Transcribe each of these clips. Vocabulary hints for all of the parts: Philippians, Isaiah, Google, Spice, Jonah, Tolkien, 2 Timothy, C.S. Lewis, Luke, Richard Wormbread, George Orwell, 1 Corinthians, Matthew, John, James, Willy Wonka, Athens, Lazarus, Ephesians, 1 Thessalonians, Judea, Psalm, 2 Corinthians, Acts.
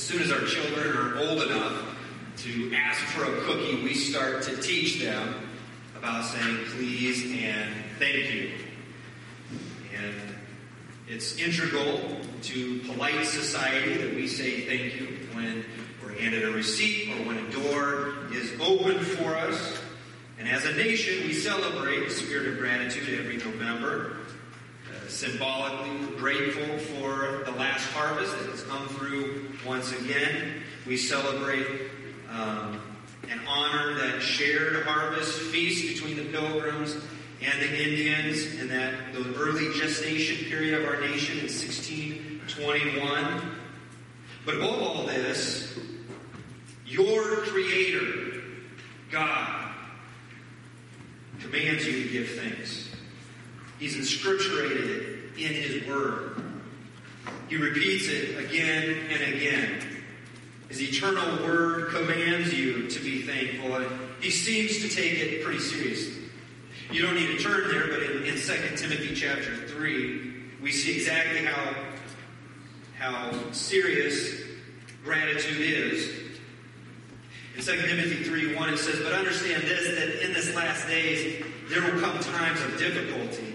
as soon as our children are old enough to ask for a cookie, we start to teach them about saying please and thank you. And it's integral to polite society that we say thank you when we're handed a receipt or when a door is open for us. And as a nation, we celebrate the Spirit of Gratitude every November, symbolically grateful for the last harvest that has come through once again. We celebrate and honor that shared harvest feast between the Pilgrims and the Indians in that the early gestation period of our nation in 1621. But above all this, your Creator, God, commands you to give thanks. He's inscripturated it in His Word. He repeats it again and again. His eternal Word commands you to be thankful, and He seems to take it pretty seriously. You don't need to turn there, but in 2 Timothy chapter 3, we see exactly how serious gratitude is. In 2 Timothy 3:1, it says, "But understand this, that in this last days there will come times of difficulty,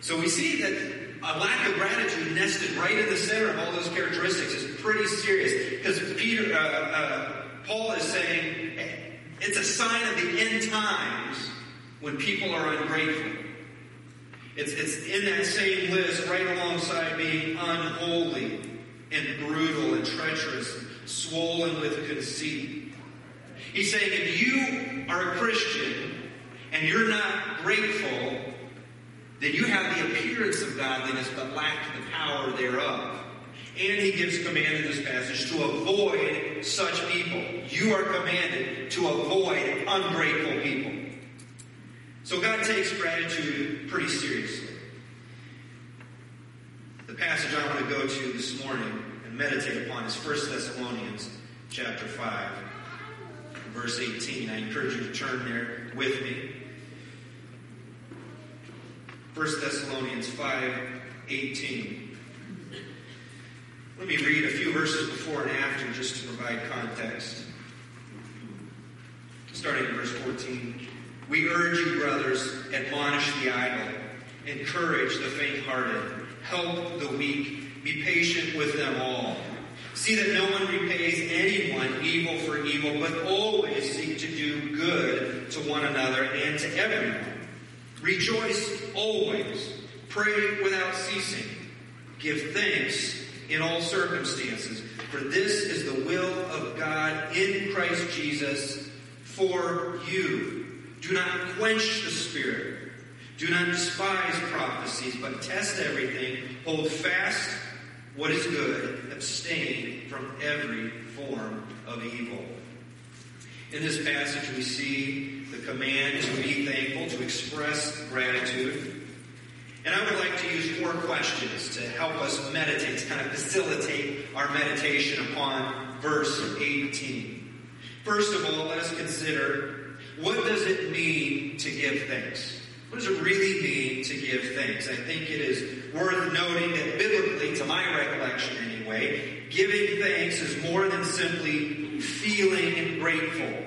So we see that a lack of gratitude nested right in the center of all those characteristics is pretty serious, because Paul is saying it's a sign of the end times when people are ungrateful. It's in that same list, right alongside being unholy and brutal and treacherous and swollen with conceit. He's saying if you are a Christian and you're not grateful, then you have the appearance of godliness but lack the power thereof. And he gives command in this passage to avoid such people. You are commanded to avoid ungrateful people. So God takes gratitude pretty seriously. The passage I want to go to this morning and meditate upon is 1 Thessalonians chapter 5, verse 18. I encourage you to turn there with me. 1 Thessalonians 5:18. Let me read a few verses before and after just to provide context. Starting in verse 14. "We urge you, brothers, admonish the idle, encourage the faint-hearted, help the weak, be patient with them all. See that no one repays anyone evil for evil, but always seek to do good to one another and to everyone. Rejoice always, pray without ceasing, give thanks in all circumstances, for this is the will of God in Christ Jesus for you. Do not quench the Spirit. Do not despise prophecies, but test everything. Hold fast what is good. Abstain from every form of evil." In this passage, we see the command to be thankful, to express gratitude. And I would like to use four questions to help us meditate, to kind of facilitate our meditation upon verse 18. First of all, let us consider, what does it mean to give thanks? What does it really mean to give thanks? I think it is worth noting that biblically, to my recollection anyway, giving thanks is more than simply feeling grateful.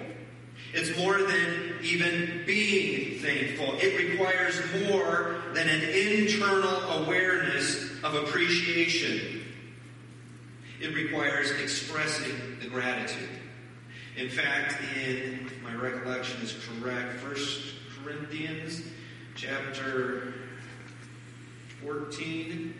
It's more than even being thankful. It requires more than an internal awareness of appreciation. It requires expressing the gratitude. In fact, in my recollection is correct, 1 Corinthians chapter 14.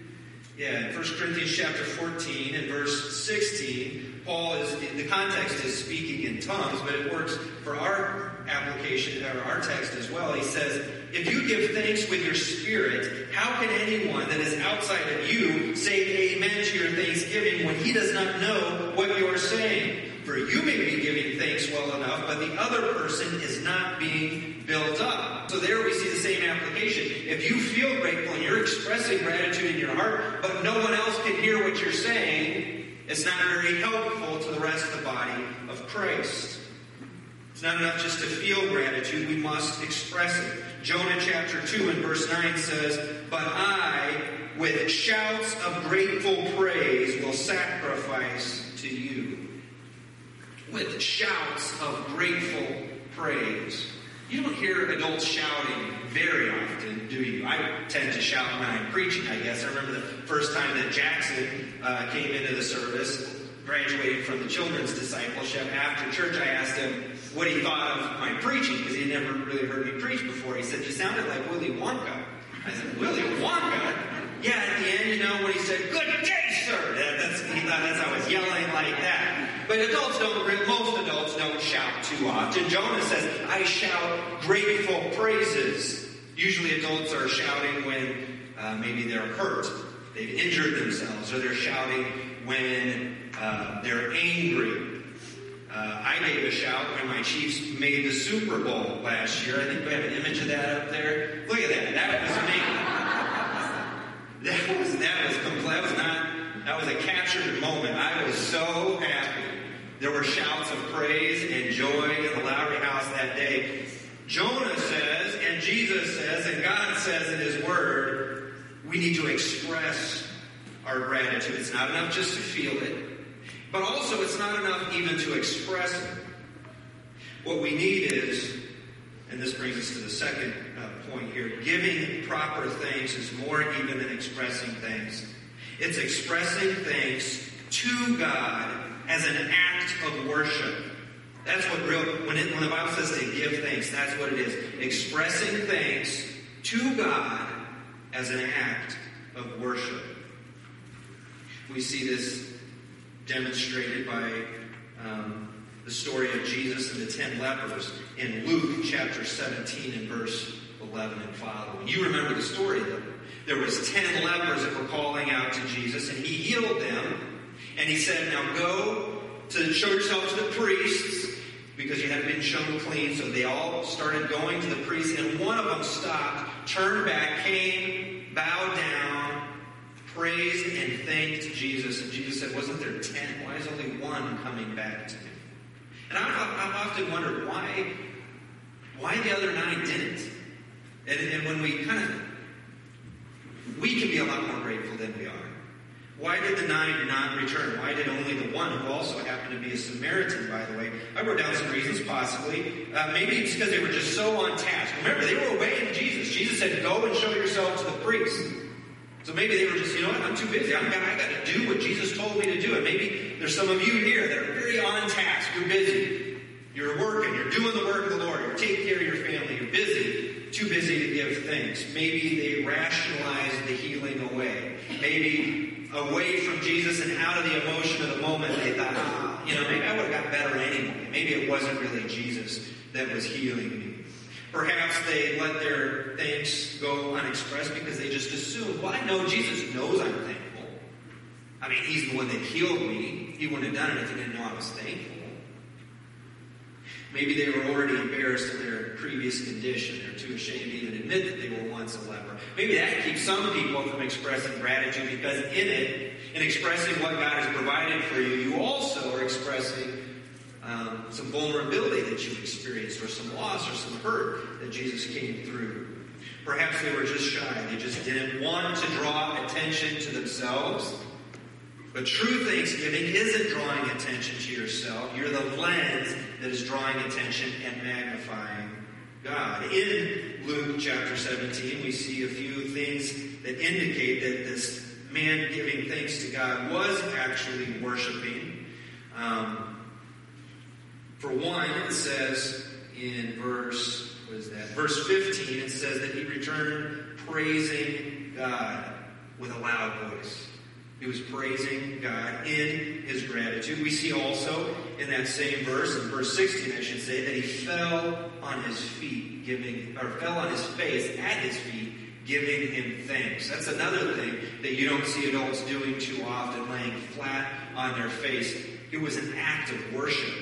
Yeah, 1 Corinthians chapter 14 and verse 16, Paul is, the context is speaking in tongues, but it works for our application or our text as well. He says, if you give thanks with your spirit, how can anyone that is outside of you say amen to your thanksgiving when he does not know what you are saying? For you may be giving thanks well enough, but the other person is not being built up. So there we see the same application. If you feel grateful and you're expressing gratitude in your heart, but no one else can hear what you're saying, it's not very helpful to the rest of the body of Christ. It's not enough just to feel gratitude. We must express it. Jonah chapter 2 and verse 9 says, But I, with shouts of grateful praise, will sacrifice to you. With shouts of grateful praise. You don't hear adults shouting very often, do you? I tend to shout when I'm preaching, I guess. I remember the first time that Jackson came into the service, graduated from the children's discipleship. After church, I asked him what he thought of my preaching, because he never really heard me preach before. He said, you sounded like Willy Wonka. I said, Willy Wonka? Yeah, at the end, you know, when he said, Good day, sir! He thought that's how I was yelling like that. But most adults don't shout too often. Jonah says, I shout grateful praises. Usually adults are shouting when maybe they're hurt, they've injured themselves, or they're shouting when they're angry. I gave a shout when my Chiefs made the Super Bowl last year. I think we have an image of that up there. Look at that. That was me. That was a captured moment. I was so happy. There were shouts of praise and joy in the Lowry house that day. Jonah says, and Jesus says, and God says in His Word, we need to express our gratitude. It's not enough just to feel it, but also it's not enough even to express it. What we need is, and this brings us to the second point here, giving proper thanks is more even than expressing thanks. It's expressing thanks to God as an act of worship. That's what when the Bible says to give thanks, that's what it is. Expressing thanks to God as an act of worship. We see this demonstrated by the story of Jesus and the 10 lepers in Luke chapter 17 and verse 11 and following. You remember the story, though. There was 10 lepers that were calling out to Jesus, and He healed them. And He said, now go to show yourself to the priests, because you had been shown clean. So they all started going to the priests, and one of them stopped, turned back, came, bowed down, praised and thanked Jesus. And Jesus said, wasn't there 10? Why is only one coming back to me? And I've often wondered why the other 9 didn't. And when we we can be a lot more grateful than we are. Why did the 9 not return? Why did only the one, who also happened to be a Samaritan, by the way? I wrote down some reasons, possibly. Maybe it's because they were just so on task. Remember, they were obeying Jesus. Jesus said, go and show yourself to the priest. So maybe they were just, you know what, I'm too busy. I got to do what Jesus told me to do. And maybe there's some of you here that are very on task. You're busy. You're working. You're doing the work of the Lord. You're taking care of your family. You're busy. Too busy to give thanks. Maybe they rationalized the healing away. Maybe away from Jesus and out of the emotion of the moment, they thought, maybe I would have got better anyway. Maybe it wasn't really Jesus that was healing me. Perhaps they let their thanks go unexpressed because they just assumed, well, I know Jesus knows I'm thankful. I mean, He's the one that healed me. He wouldn't have done it if He didn't know I was thankful. Maybe they were already embarrassed of their previous condition. They're too ashamed to even admit that they were once a leper. Maybe that keeps some people from expressing gratitude, because in expressing what God has provided for you, you also are expressing some vulnerability that you experienced, or some loss, or some hurt that Jesus came through. Perhaps they were just shy. They just didn't want to draw attention to themselves. But true thanksgiving isn't drawing attention to yourself. You're the lens that is drawing attention and magnifying God. In Luke chapter 17, we see a few things that indicate that this man giving thanks to God was actually worshiping. For one, it says in verse 15, it says that he returned praising God with a loud voice. He was praising God in his gratitude. We see also in that same verse, in verse 16, I should say, that he fell on his feet, fell on his face at his feet, giving him thanks. That's another thing that you don't see adults doing too often, laying flat on their face. It was an act of worship.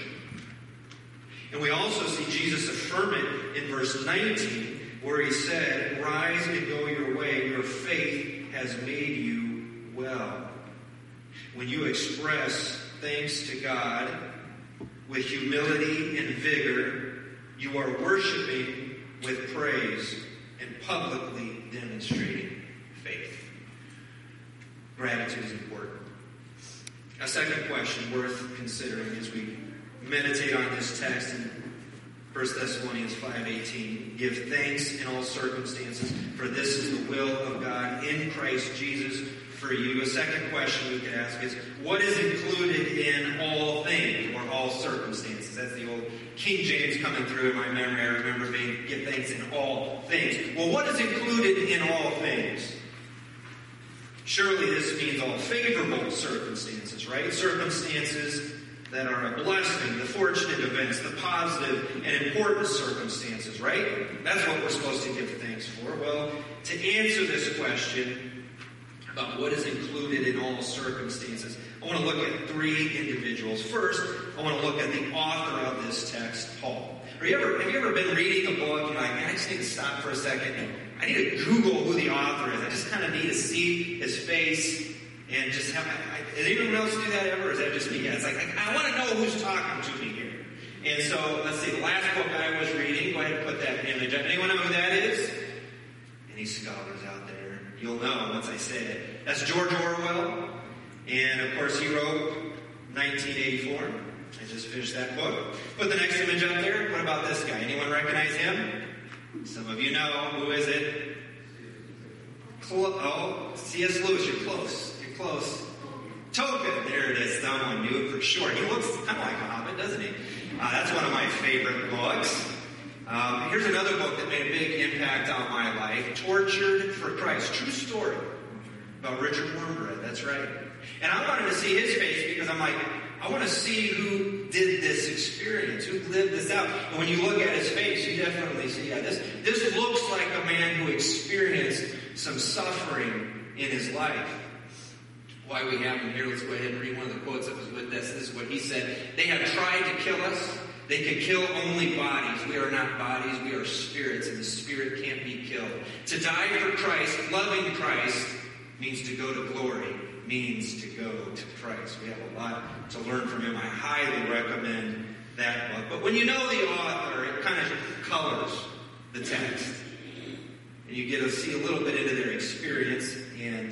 And we also see Jesus affirm it in verse 19, where he said, "Rise and go your way, your faith has made you well." When you express thanks to God with humility and vigor, you are worshiping with praise and publicly demonstrating faith. Gratitude is important. A second question worth considering as we meditate on this text in 1 Thessalonians 5:18. Give thanks in all circumstances, for this is the will of God in Christ Jesus for you. A second question we could ask is, what is included in all things or all circumstances? That's the old King James coming through in my memory. I remember give thanks in all things. Well, what is included in all things? Surely this means all favorable circumstances, right? Circumstances that are a blessing, the fortunate events, the positive and important circumstances, right? That's what we're supposed to give thanks for. Well, to answer this question about what is included in all circumstances, I want to look at three individuals. First, I want to look at the author of this text, Paul. Have you ever been reading a book and you're like, I just need to stop for a second. I need to Google who the author is. I just kind of need to see his face and just have... Does anyone else do that ever, or is that just me? Yeah, it's like, I want to know who's talking to me here. And so, let's see, the last book I was reading, go ahead and put that image up. Anyone know who that is? Any scholars out there, you'll know once I say it. That's George Orwell. And, of course, he wrote 1984. I just finished that book. Put the next image up there. What about this guy? Anyone recognize him? Some of you know. Who is it? C.S. Lewis. You're close. You're close. Tolkien. There it is. Someone knew it for sure. He looks kind of like a hobbit, doesn't he? That's one of my favorite books. Here's another book that made a big impact on my life. Tortured for Christ. True story. About Richard Wormbread. That's right. And I wanted to see his face because I'm like, I want to see who did this experience, who lived this out. And when you look at his face, you definitely see, yeah, this looks like a man who experienced some suffering in his life. Why we have him here, let's go ahead and read one of the quotes that was with us. This is what he said. "They have tried to kill us. They can kill only bodies. We are not bodies, we are spirits, and the spirit can't be killed. To die for Christ, loving Christ, means to go to glory. Means to go to Christ." We have a lot to learn from him. I highly recommend that book. But when you know the author, it kind of colors the text. And you get to see a little bit into their experience, and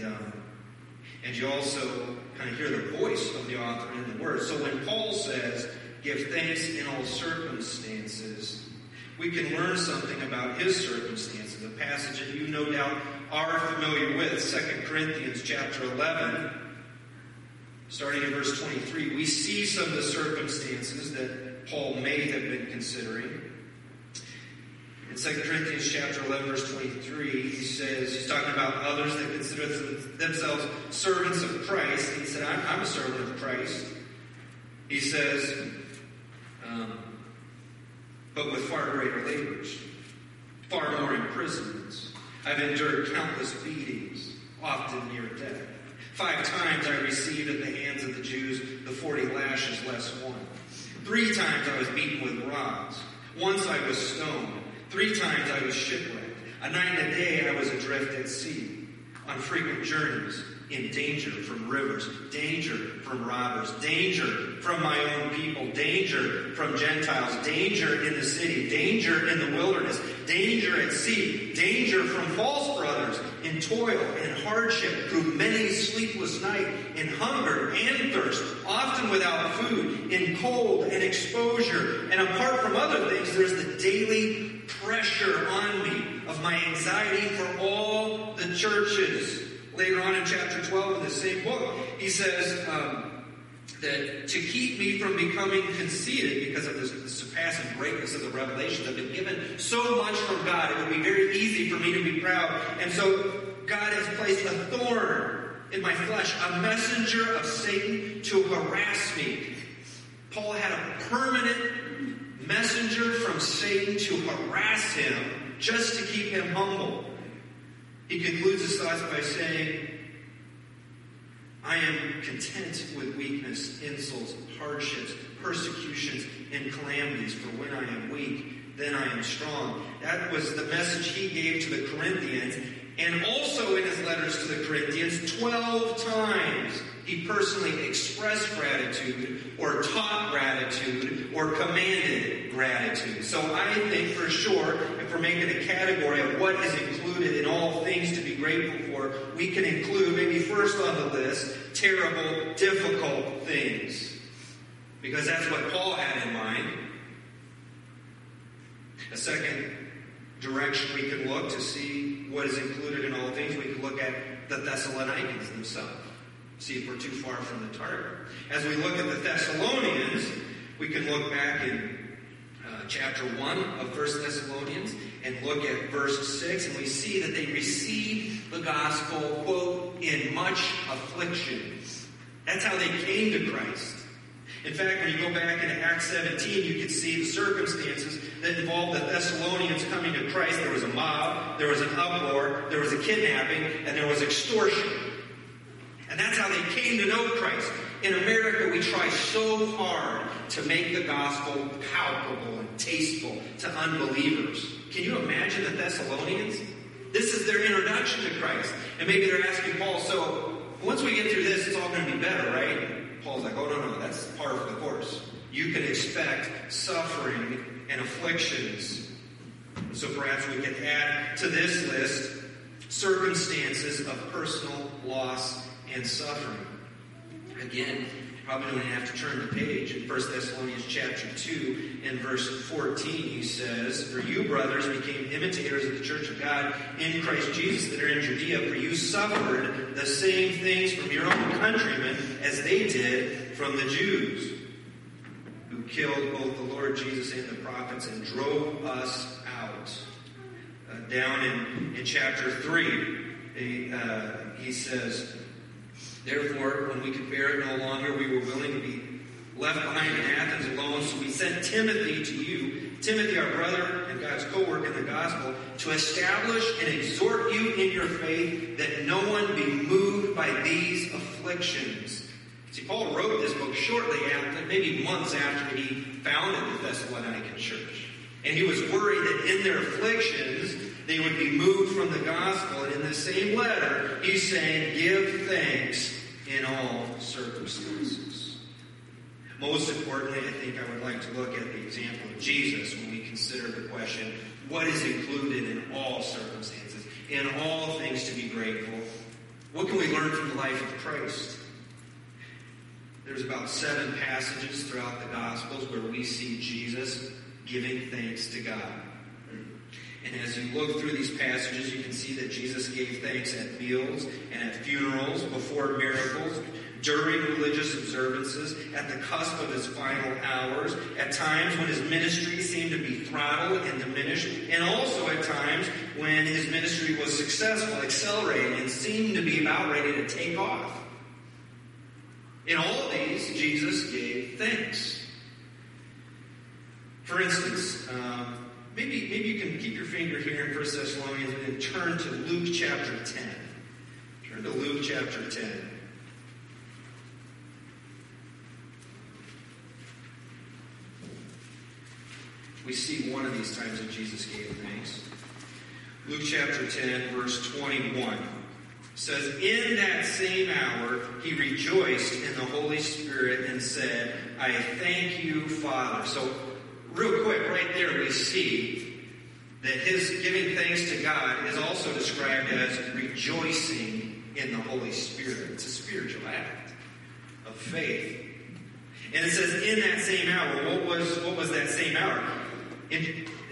you also kind of hear the voice of the author in the word. So when Paul says, "Give thanks in all circumstances," we can learn something about his circumstances, a passage that you no doubt are familiar with, 2 Corinthians chapter 11, starting in verse 23. We see some of the circumstances that Paul may have been considering. In 2 Corinthians chapter 11, verse 23, he says, he's talking about others that consider themselves servants of Christ. He said, I'm a servant of Christ. He says, but with far greater labors, far more imprisonments. I've endured countless beatings, often near death. 5 times I received at the hands of the Jews the 40 lashes less one. 3 times I was beaten with rods. Once I was stoned. 3 times I was shipwrecked. A night and a day I was adrift at sea, on frequent journeys, in danger from rivers, danger from robbers, danger from my own people, danger from Gentiles, danger in the city, danger in the wilderness, danger at sea, danger from false brothers, in toil and hardship, through many sleepless nights, in hunger and thirst, often without food, in cold and exposure. And apart from other things, there's the daily pressure on me of my anxiety for all the churches. Later on in chapter 12 of the same book, he says that to keep me from becoming conceited because of the surpassing greatness of the revelations, I've been given so much from God, it would be very easy for me to be proud. And so God has placed a thorn in my flesh, a messenger of Satan to harass me. Paul had a permanent messenger from Satan to harass him just to keep him humble. He concludes his thoughts by saying, I am content with weakness, insults, hardships, persecutions, and calamities, for when I am weak, then I am strong. That was the message he gave to the Corinthians, and also in his letters to the Corinthians, 12 times he personally expressed gratitude, or taught gratitude, or commanded gratitude. So I think for sure, if we're making a category of what is included in all things to be grateful for, we can include, maybe first on the list, terrible, difficult things. Because that's what Paul had in mind. A second direction we could look to see what is included in all things, we could look at the Thessalonians themselves. See if we're too far from the target. As we look at the Thessalonians, we can look back in chapter 1 of 1 Thessalonians and look at verse 6, and we see that they received the gospel, quote, in much affliction. That's how they came to Christ. In fact, when you go back into Acts 17, you can see the circumstances that involved the Thessalonians coming to Christ. There was a mob, there was an uproar, there was a kidnapping, and there was extortion. And that's how they came to know Christ. In America, we try so hard to make the gospel palpable and tasteful to unbelievers. Can you imagine the Thessalonians? This is their introduction to Christ. And maybe they're asking Paul, so once we get through this, it's all going to be better, right? Paul's like, oh, no, that's par for the course. You can expect suffering and afflictions. So perhaps we can add to this list circumstances of personal loss and suffering. Again, probably don't have to turn the page. In 1 Thessalonians chapter 2 and verse 14, he says, For you, brothers, became imitators of the church of God in Christ Jesus that are in Judea, for you suffered the same things from your own countrymen as they did from the Jews, who killed both the Lord Jesus and the prophets and drove us out. Down in chapter 3, he says, Therefore, when we could bear it no longer, we were willing to be left behind in Athens alone. So we sent Timothy to you, Timothy, our brother and God's co-worker in the gospel, to establish and exhort you in your faith that no one be moved by these afflictions. See, Paul wrote this book shortly after, maybe months after he founded the Thessalonican church. And he was worried that in their afflictions, they would be moved from the gospel. And in the same letter, he's saying, give thanks in all circumstances. Most importantly, I think I would like to look at the example of Jesus when we consider the question, what is included in all circumstances, in all things to be grateful? What can we learn from the life of Christ? There's about 7 passages throughout the Gospels where we see Jesus giving thanks to God. And as you look through these passages, you can see that Jesus gave thanks at meals and at funerals, before miracles, during religious observances, at the cusp of his final hours, at times when his ministry seemed to be throttled and diminished, and also at times when his ministry was successful, accelerated, and seemed to be about ready to take off. In all these, Jesus gave thanks. For instance, Maybe you can keep your finger here in 1 Thessalonians and turn to Luke chapter 10. Turn to Luke chapter 10. We see one of these times that Jesus gave thanks. Luke chapter 10, verse 21. Says, In that same hour he rejoiced in the Holy Spirit and said, I thank you, Father. So, real quick, right there we see that his giving thanks to God is also described as rejoicing in the Holy Spirit. It's a spiritual act of faith. And it says, in that same hour. What was that same hour? In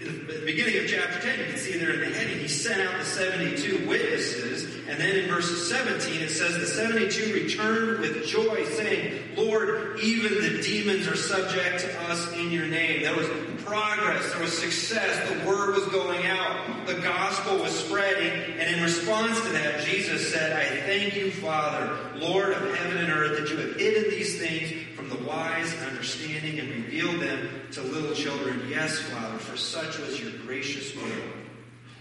the beginning of chapter 10, you can see there in the heading, he sent out the 72 witnesses, And then in verse 17, it says, the 72 returned with joy, saying, Lord, even the demons are subject to us in your name. There was progress. There was success. The word was going out. The gospel was spreading. And in response to that, Jesus said, I thank you, Father, Lord of heaven and earth, that you have hidden these things from the wise and understanding and revealed them to little children. Yes, Father, for such was your gracious will.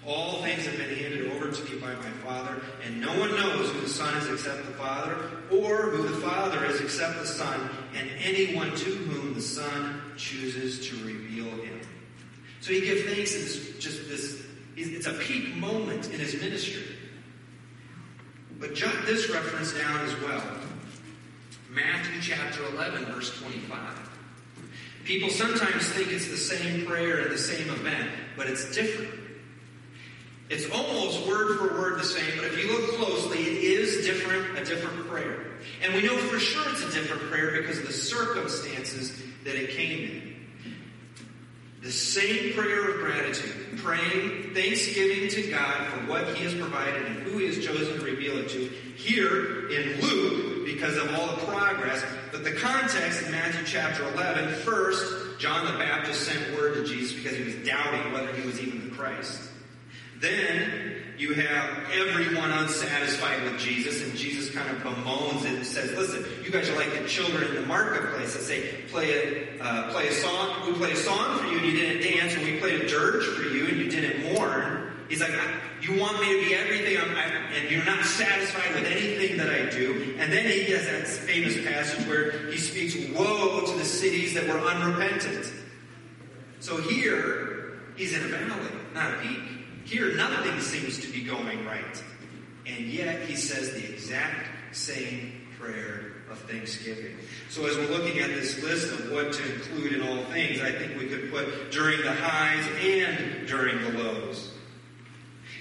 All things have been handed over to me by my Father, and no one knows who the Son is except the Father, or who the Father is except the Son, and anyone to whom the Son chooses to reveal him. So he gives thanks, and it's just this, it's a peak moment in his ministry. But jot this reference down as well. Matthew chapter 11, verse 25. People sometimes think it's the same prayer and the same event, but it's different. It's almost word for word the same, but if you look closely, it is different, a different prayer. And we know for sure it's a different prayer because of the circumstances that it came in. The same prayer of gratitude, praying, thanksgiving to God for what he has provided and who he has chosen to reveal it to, here in Luke, because of all the progress. But the context in Matthew chapter 11, first, John the Baptist sent word to Jesus because he was doubting whether he was even the Christ. Then you have everyone unsatisfied with Jesus, and Jesus kind of bemoans it and says, listen, you guys are like the children in the marketplace that say, play a song. We played a song for you and you didn't dance, or we played a dirge for you and you didn't mourn. He's like, you want me to be everything, and you're not satisfied with anything that I do. And then he has that famous passage where he speaks, woe to the cities that were unrepentant. So here, he's in a valley, not a peak. Here, nothing seems to be going right. And yet, he says the exact same prayer of thanksgiving. So as we're looking at this list of what to include in all things, I think we could put during the highs and during the lows.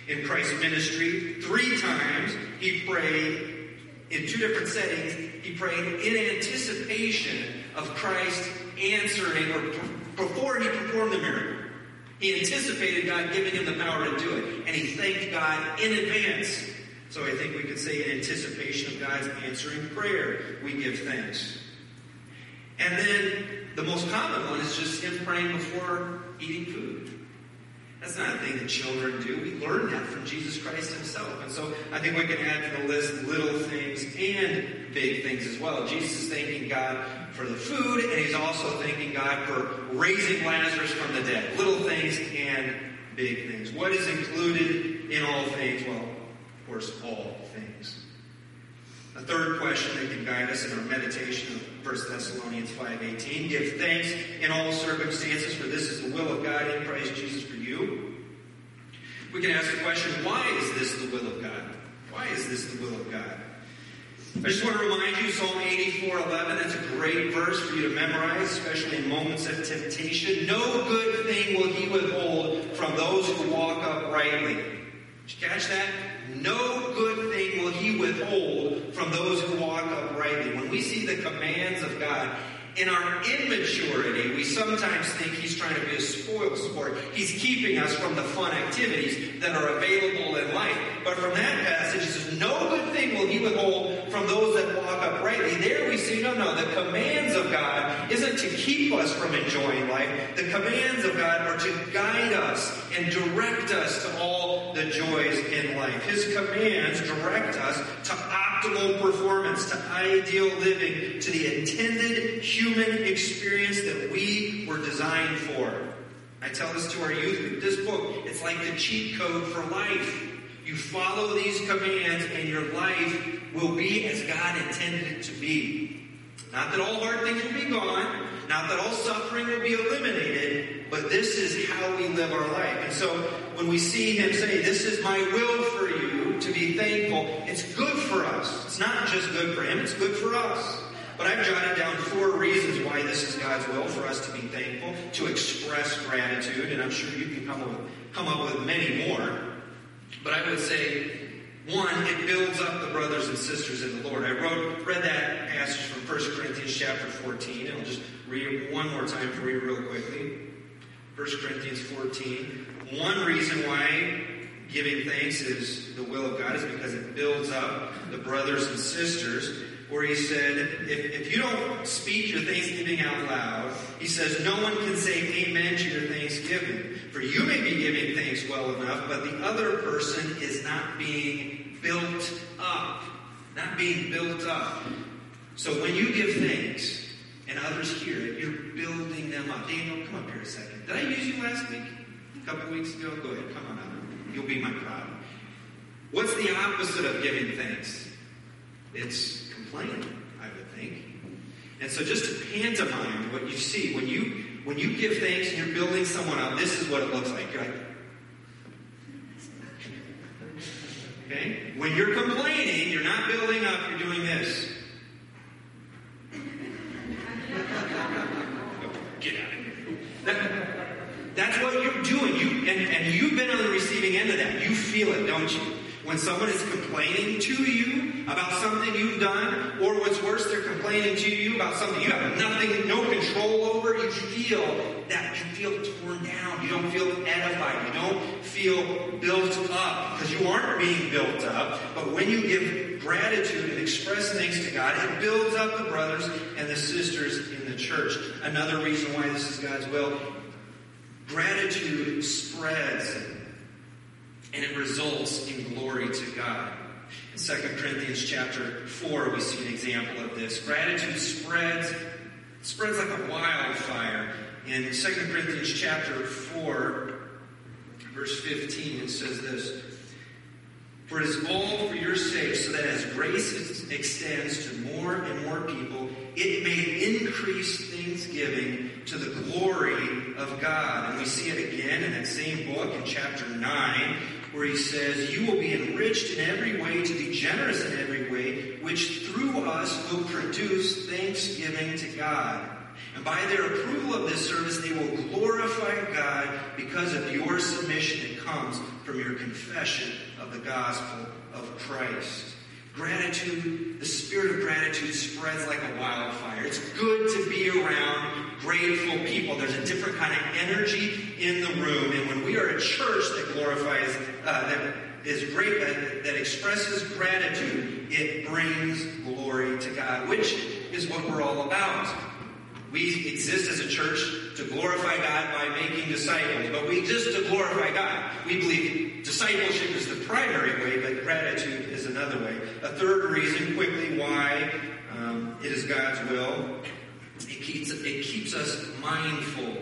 In Christ's ministry, 3 times he prayed in 2 different settings. He prayed in anticipation of Christ answering, or before he performed the miracle. He anticipated God giving him the power to do it, and he thanked God in advance. So I think we could say in anticipation of God's answering prayer, we give thanks. And then the most common one is just him praying before eating food. That's not a thing that children do. We learn that from Jesus Christ himself. And so I think we can add to the list little things and big things as well. Jesus is thanking God for the food, and he's also thanking God for raising Lazarus from the dead. Little things and big things. What is included in all things? Well, of course, all things. A third question that can guide us in our meditation of 1 Thessalonians 5:18. Give thanks in all circumstances, for this is the will of God in Christ Jesus for you. We can ask the question, why is this the will of God? Why is this the will of God? I just want to remind you, Psalm 84:11, that's a great verse for you to memorize, especially in moments of temptation. No good thing will he withhold from those who walk uprightly. Did you catch that? No good thing will he withhold from those who walk uprightly. When we see the commands of God, in our immaturity, we sometimes think he's trying to be a spoil sport. He's keeping us from the fun activities that are available in life. But from that passage, it says, no good thing will he withhold from those that walk uprightly. There we see, no, the commands of God isn't to keep us from enjoying life. The commands of God are to guide us and direct us to all the joys in life. His commands direct us to optimal performance, to ideal living, to the intended human experience that we were designed for. I tell this to our youth group. This book, it's like the cheat code for life. You follow these commands and your life will be as God intended it to be. Not that all hard things will be gone. Not that all suffering will be eliminated. But this is how we live our life. And so when we see him say, this is my will for you to be thankful, it's good for us. It's not just good for him, it's good for us. But I've jotted down 4 reasons why this is God's will for us to be thankful, to express gratitude, and I'm sure you can come up with many more. But I would say, 1, it builds up the brothers and sisters in the Lord. I read that passage from 1 Corinthians chapter 14, and I'll just read it one more time for you real quickly. 1 Corinthians 14. One reason why giving thanks is the will of God is because it builds up the brothers and sisters, where he said, if you don't speak your thanksgiving out loud, he says, no one can say amen to your thanksgiving. For you may be giving thanks well enough, but the other person is not being built up. Not being built up. So when you give thanks and others hear it, you're building them up. Daniel, come up here a second. Did I use you last week? A couple weeks ago? Go ahead, come on up. You'll be my pride. What's the opposite of giving thanks? It's complaining, I would think. And so just to pantomime what you see, when you give thanks and you're building someone up, this is what it looks like. You're like, okay? When you're complaining, you're not building up, you're doing this. Get out of here. That's what you're doing. And you've been on the receiving end of that. You feel it, don't you? When someone is complaining to you about something you've done, or what's worse, they're complaining to you about something you have nothing, no control over, you feel that. You feel torn down. You don't feel edified. You don't feel built up, because you aren't being built up. But when you give gratitude and express thanks to God, it builds up the brothers and the sisters in the church. Another reason why this is God's will: gratitude spreads, and it results in glory to God. In 2 Corinthians chapter 4, we see an example of this. Gratitude spreads like a wildfire. In 2 Corinthians chapter 4, verse 15, it says this: "For it is all for your sake, so that as grace extends to more and more people, it may increase thanksgiving to the glory of God." And we see it again in that same book in chapter 9, where he says, "You will be enriched in every way to be generous in every way, which through us will produce thanksgiving to God. And by their approval of this service, they will glorify God because of your submission that comes from your confession of the gospel of Christ." Gratitude, the spirit of gratitude spreads like a wildfire. It's good to be around grateful people. There's a different kind of energy in the room. And when we are a church that glorifies, that expresses gratitude, it brings glory to God, which is what we're all about. We exist as a church to glorify God by making disciples, but we exist to glorify God. We believe discipleship is the primary way, but gratitude is another way. A third reason, quickly, why it is God's will: it keeps us mindful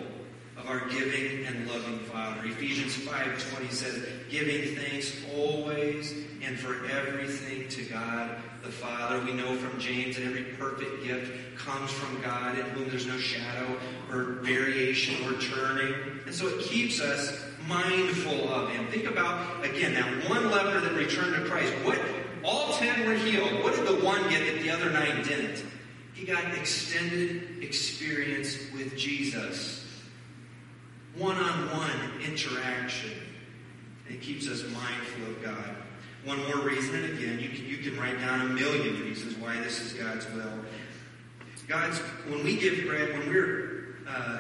of our giving and loving Father. Ephesians 5:20 says, "Giving thanks always and for everything to God the Father." We know from James that every perfect gift comes from God, in whom there's no shadow or variation or turning. And so it keeps us mindful of Him. Think about, again, that one leper that returned to Christ. All 10 were healed. What did the one get that the other 9 didn't? He got extended experience with Jesus. One-on-one interaction. It keeps us mindful of God. One more reason, and again, you can write down a million reasons why this is God's will. When we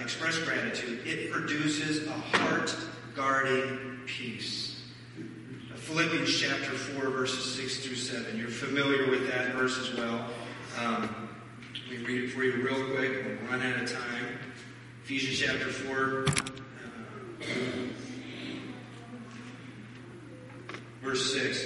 express gratitude, it produces a heart-guarding peace. Philippians chapter 4, verses 6-7. You're familiar with that verse as well. Let me read it for you real quick. We'll run out of time. Ephesians chapter 4. Verse 6,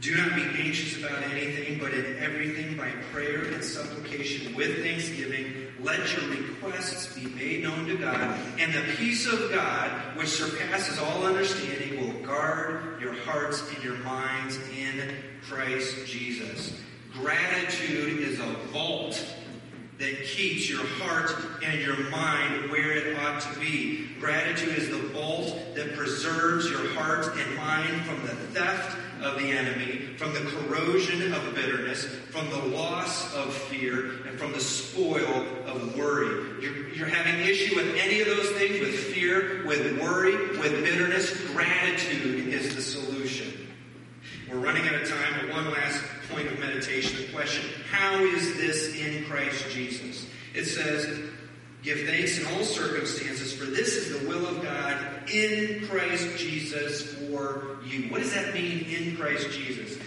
"Do not be anxious about anything, but in everything by prayer and supplication with thanksgiving, let your requests be made known to God. And the peace of God, which surpasses all understanding, will guard your hearts and your minds in Christ Jesus." Gratitude is a vault that keeps your heart and your mind where it ought to be. Gratitude is the vault that preserves your heart and mind from the theft of the enemy, from the corrosion of bitterness, from the loss of fear, and from the spoil of worry. You're having issue with any of those things, with fear, with worry, with bitterness. Gratitude is the solution. We're running out of time, but one last point of meditation, the question: how is this in Christ Jesus? It says, "Give thanks in all circumstances, for this is the will of God in Christ Jesus for you. What does that mean, in Christ Jesus?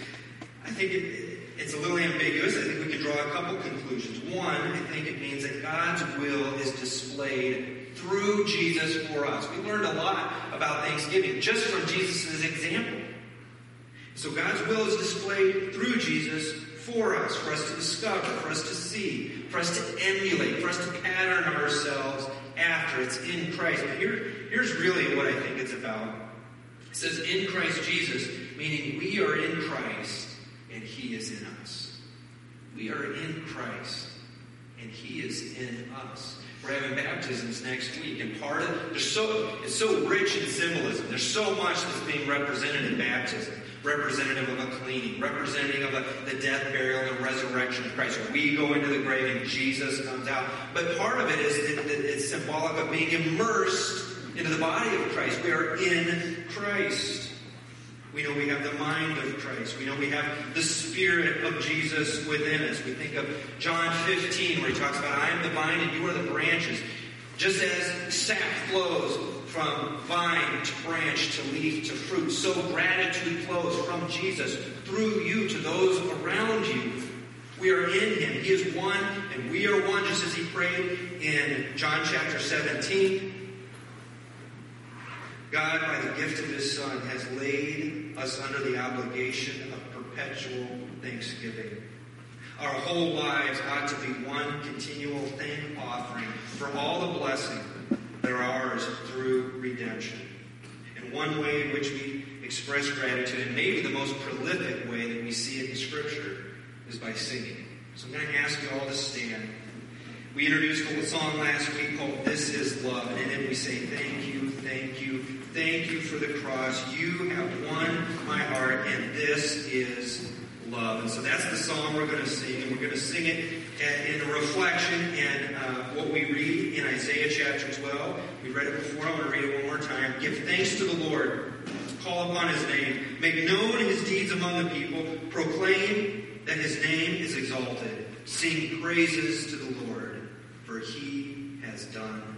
I think it's a little ambiguous. I think we could draw a couple conclusions. One, I think it means that God's will is displayed through Jesus for us. We learned a lot about Thanksgiving just from Jesus' example. So God's will is displayed through Jesus for us to discover, for us to see, for us to emulate, for us to pattern ourselves after. It's in Christ. But here's really what I think it's about. It says, in Christ Jesus, meaning we are in Christ and He is in us. We are in Christ and He is in us. We're having baptisms next week, and part of it, it's so rich in symbolism. There's so much that's being represented in baptism. Representative of a cleaning, representative of the death, burial, and resurrection of Christ. We go into the grave and Jesus comes out. But part of it is that it's symbolic of being immersed into the body of Christ. We are in Christ. We know we have the mind of Christ. We know we have the Spirit of Jesus within us. We think of John 15 where He talks about, I am the vine and you are the branches. Just as sap flows from vine to branch to leaf to fruit, so gratitude flows from Jesus through you to those around you. We are in Him. He is one, and we are one, just as He prayed in John chapter 17. God, by the gift of His Son, has laid us under the obligation of perpetual thanksgiving. Our whole lives ought to be one continual thank offering for all the blessings that are ours through redemption. And one way in which we express gratitude, and maybe the most prolific way that we see it in Scripture, is by singing. So I'm going to ask you all to stand. We introduced a song last week called This Is Love, and in it we say, thank you, thank you, thank you for the cross. You have won my heart, and this is love. And so that's the song we're going to sing, and we're going to sing it in a reflection and what we read in Isaiah chapter 12. We read it before. I'm going to read it one more time. Give thanks to the Lord. Call upon His name. Make known His deeds among the people. Proclaim that His name is exalted. Sing praises to the Lord, for He has done